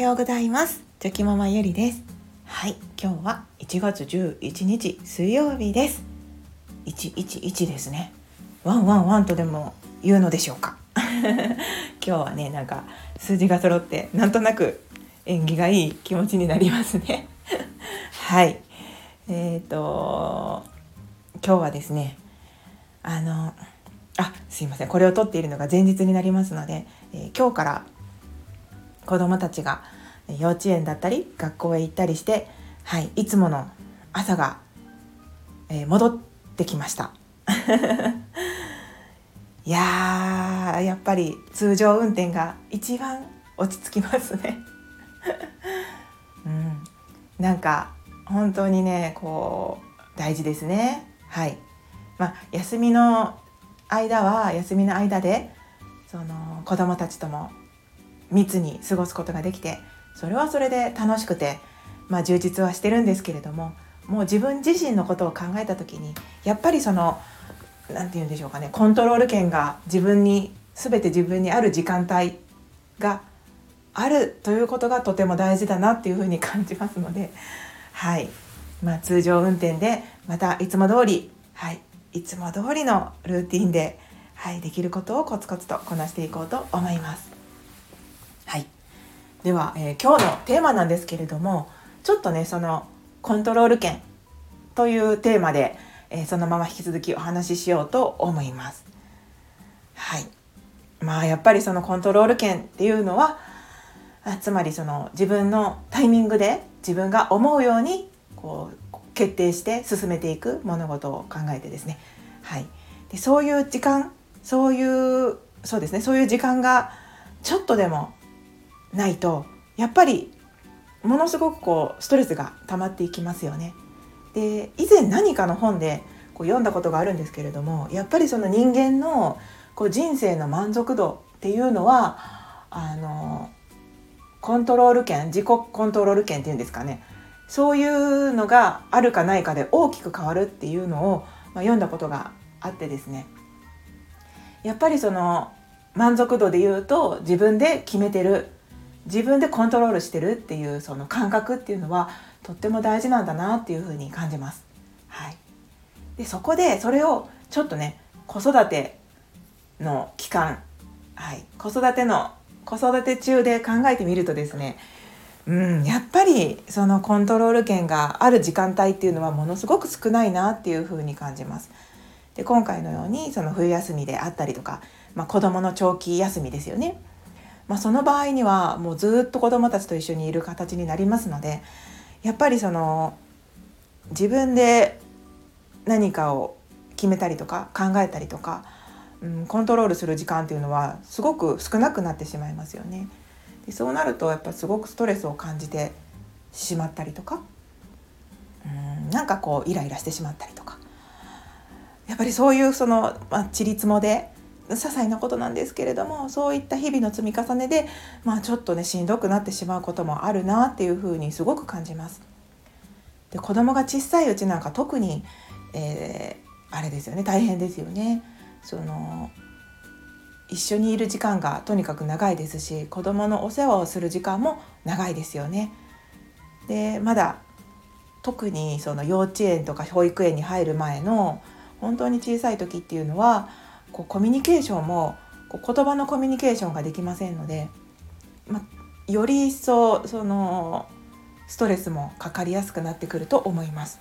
ようございます。チョキママゆりです。今日は1月11日水曜日です。111ですね。ワンワンワンとでも言うのでしょうか今日はね、なんか数字が揃ってなんとなく縁起がいい気持ちになりますねはい、今日はですね、すいません、これを撮っているのが前日になりますので、今日から子どもたちが幼稚園だったり学校へ行ったりして、いつもの朝が、戻ってきましたいやー、やっぱり通常運転が一番落ち着きますね、なんか本当にね、こう大事ですね。休みの間でその子どもたちとも密に過ごすことができて、それはそれで楽しくて、充実はしてるんですけれども、もう自分自身のことを考えた時に、やっぱりそのコントロール権が全て自分にある時間帯があるということがとても大事だなっていうふうに感じますので、通常運転でまたいつも通り、のルーティンで、できることをコツコツとこなしていこうと思います。では、今日のテーマなんですけれども、ちょっとね、そのコントロール権というテーマでそのまま引き続きお話ししようと思います。やっぱりそのコントロール権っていうのは、つまりその自分のタイミングで自分が思うようにこう決定して進めていく物事を考えてですね。で、そういう時間がちょっとでもないと、やっぱりものすごくこうストレスが溜まっていきますよね。で、以前何かの本でこう読んだことがあるんですけれども、やっぱりその人間のこう人生の満足度っていうのは、コントロール権、自己コントロール権っていうんですかね、そういうのがあるかないかで大きく変わるっていうのを、読んだことがあってですね、やっぱりその満足度でいうと、自分で決めてる、自分でコントロールしてるっていうその感覚っていうのはとっても大事なんだなっていうふうに感じます。で、そこでそれをちょっとね、子育て中で考えてみるとですね、やっぱりそのコントロール権がある時間帯っていうのはものすごく少ないなっていうふうに感じます。で、今回のようにその冬休みであったりとか、子どもの長期休みですよね。その場合にはもうずっと子どもたちと一緒にいる形になりますので、やっぱりその自分で何かを決めたりとか考えたりとか、コントロールする時間っていうのはすごく少なくなってしまいますよね。で、そうなるとやっぱすごくストレスを感じてしまったりとか、なんかこうイライラしてしまったりとか、やっぱりそういうそのちりつもで些細なことなんですけれども、そういった日々の積み重ねで、ちょっとね、しんどくなってしまうこともあるなっていうふうにすごく感じます。で、子供が小さいうちなんか特に、大変ですよね。その一緒にいる時間がとにかく長いですし、子供のお世話をする時間も長いですよね。で、まだ特にその幼稚園とか保育園に入る前の本当に小さい時っていうのは、コミュニケーションも言葉のコミュニケーションができませんので、より一層そのストレスもかかりやすくなってくると思います。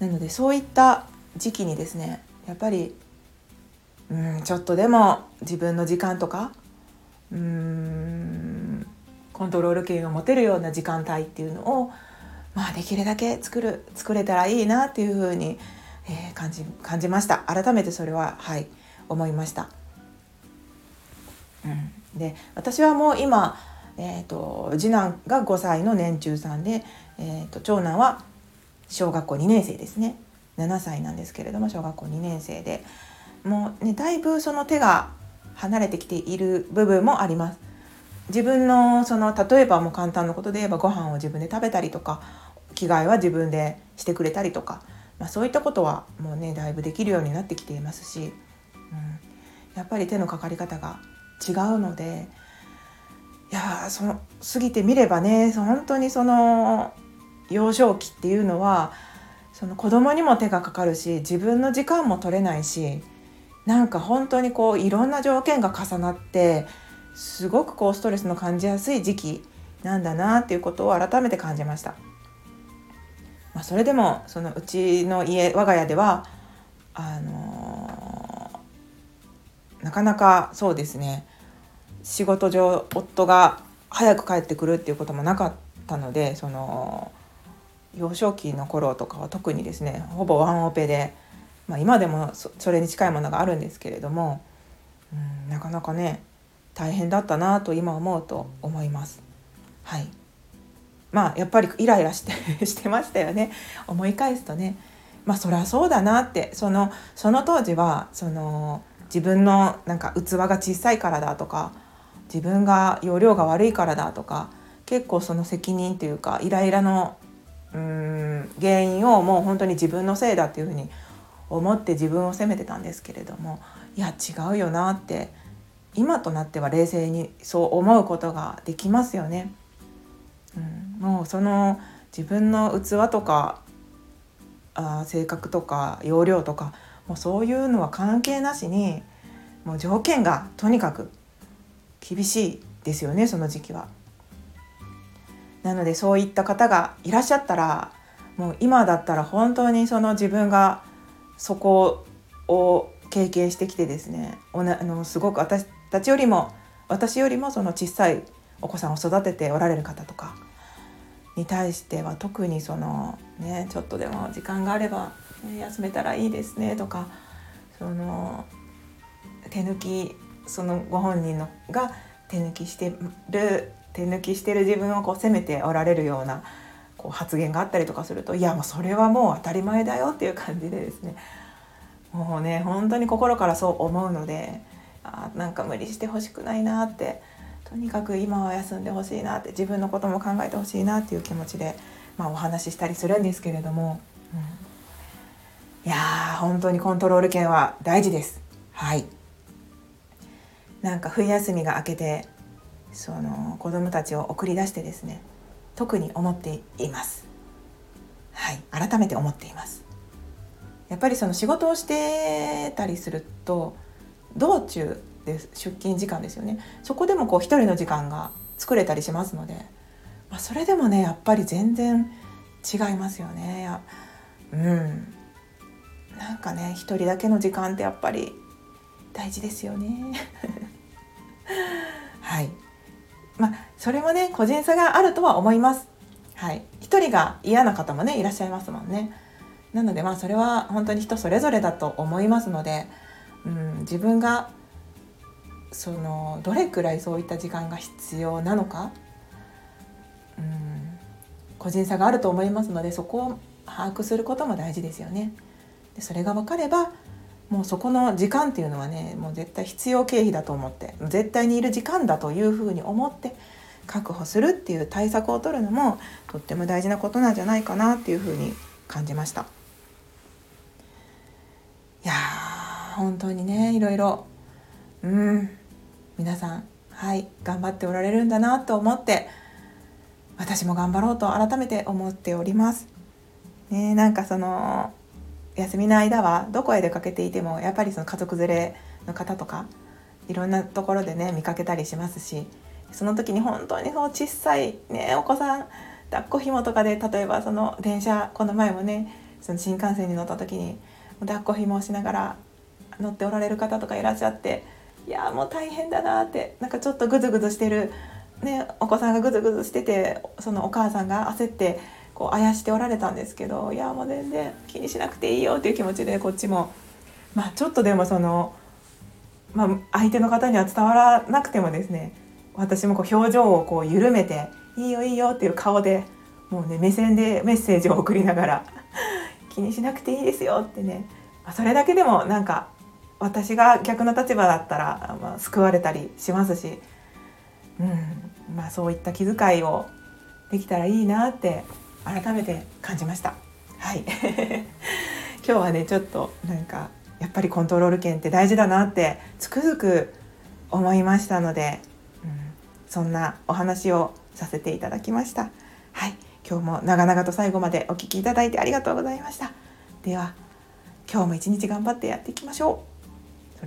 なので、そういった時期にですね、やっぱりちょっとでも自分の時間とか、コントロール権を持てるような時間帯っていうのを、できるだけ作れたらいいなっていうふうに感じました。改めてそれは、思いました。で、私はもう今、次男が5歳の年中さんで、長男は小学校2年生ですね。7歳なんですけれども、小学校2年生で、もうね、だいぶその手が離れてきている部分もあります。自分のその、例えばもう簡単なことで言えば、ご飯を自分で食べたりとか、着替えは自分でしてくれたりとか、そういったことはもうね、だいぶできるようになってきていますし、やっぱり手のかかり方が違うので、いやその過ぎてみればね、本当にその幼少期っていうのはその子供にも手がかかるし、自分の時間も取れないし、なんか本当にこういろんな条件が重なってすごくこうストレスの感じやすい時期なんだなっていうことを改めて感じました。それでもそのうちの家、我が家ではなかなかそうですね、仕事上夫が早く帰ってくるっていうこともなかったので、その幼少期の頃とかは特にですね、ほぼワンオペで、今でもそれに近いものがあるんですけれども、なかなかね大変だったなと今思うと思います。はい。やっぱりイライラしてましたよね。思い返すとね、そりゃそうだなって、その当時はその自分のなんか器が小さいからだとか、自分が容量が悪いからだとか、結構その責任というかイライラの原因をもう本当に自分のせいだっていうふうに思って自分を責めてたんですけれども、いや違うよなって今となっては冷静にそう思うことができますよね。もうその自分の器とか性格とか容量とか、もうそういうのは関係なしに、もう条件がとにかく厳しいですよね、その時期は。なのでそういった方がいらっしゃったら、もう今だったら本当にその自分がそこを経験してきてですね、すごく私よりもその小さいお子さんを育てておられる方とかに対しては、特にそのね、ちょっとでも時間があれば休めたらいいですねとか、その手抜き、そのご本人のが手抜きしてる自分をこう責めておられるようなこう発言があったりとかすると、いやもうそれはもう当たり前だよっていう感じでですね、もうね本当に心からそう思うので、なんか無理してほしくないなって、とにかく今は休んでほしいなって、自分のことも考えてほしいなっていう気持ちで、お話ししたりするんですけれども、いやー本当にコントロール権は大事です。はい。なんか冬休みが明けて、その子供たちを送り出してですね、特に思っています。はい、改めて思っています。やっぱりその仕事をしてたりすると道中で出勤時間ですよね、そこでもこう一人の時間が作れたりしますので、それでもねやっぱり全然違いますよね。なんかね、一人だけの時間ってやっぱり大事ですよねはい、それもね個人差があるとは思います。はい、一人が嫌な方もねいらっしゃいますもんね。なのでそれは本当に人それぞれだと思いますので、自分がそのどれくらいそういった時間が必要なのか、個人差があると思いますので、そこを把握することも大事ですよね。でそれが分かれば、もうそこの時間っていうのはね、もう絶対必要経費だと思って、絶対にいる時間だというふうに思って確保するっていう対策を取るのもとっても大事なことなんじゃないかなっていうふうに感じました。いや本当にねいろいろ皆さん、はい、頑張っておられるんだなと思って、私も頑張ろうと改めて思っております、ね、なんかその休みの間はどこへ出かけていても、やっぱりその家族連れの方とかいろんなところでね見かけたりしますし、その時に本当にその小さい、ね、お子さん抱っこひもとかで、例えばその電車、この前もねその新幹線に乗った時に抱っこひもをしながら乗っておられる方とかいらっしゃって、いやもう大変だなって、なんかちょっとグズグズしてる、ね、お子さんがグズグズしてて、そのお母さんが焦ってこうあやしておられたんですけど、いやもう全然気にしなくていいよっていう気持ちで、こっちもちょっとでもその、相手の方には伝わらなくてもですね、私もこう表情をこう緩めて、いいよいいよっていう顔でもうね目線でメッセージを送りながら気にしなくていいですよってね、それだけでもなんか私が逆の立場だったら、救われたりしますし、そういった気遣いをできたらいいなって改めて感じました。はい今日はねちょっとなんかやっぱりコントロール権って大事だなってつくづく思いましたので、そんなお話をさせていただきました。はい、今日も長々と最後までお聞きいただいてありがとうございました。では今日も一日頑張ってやっていきましょう。そ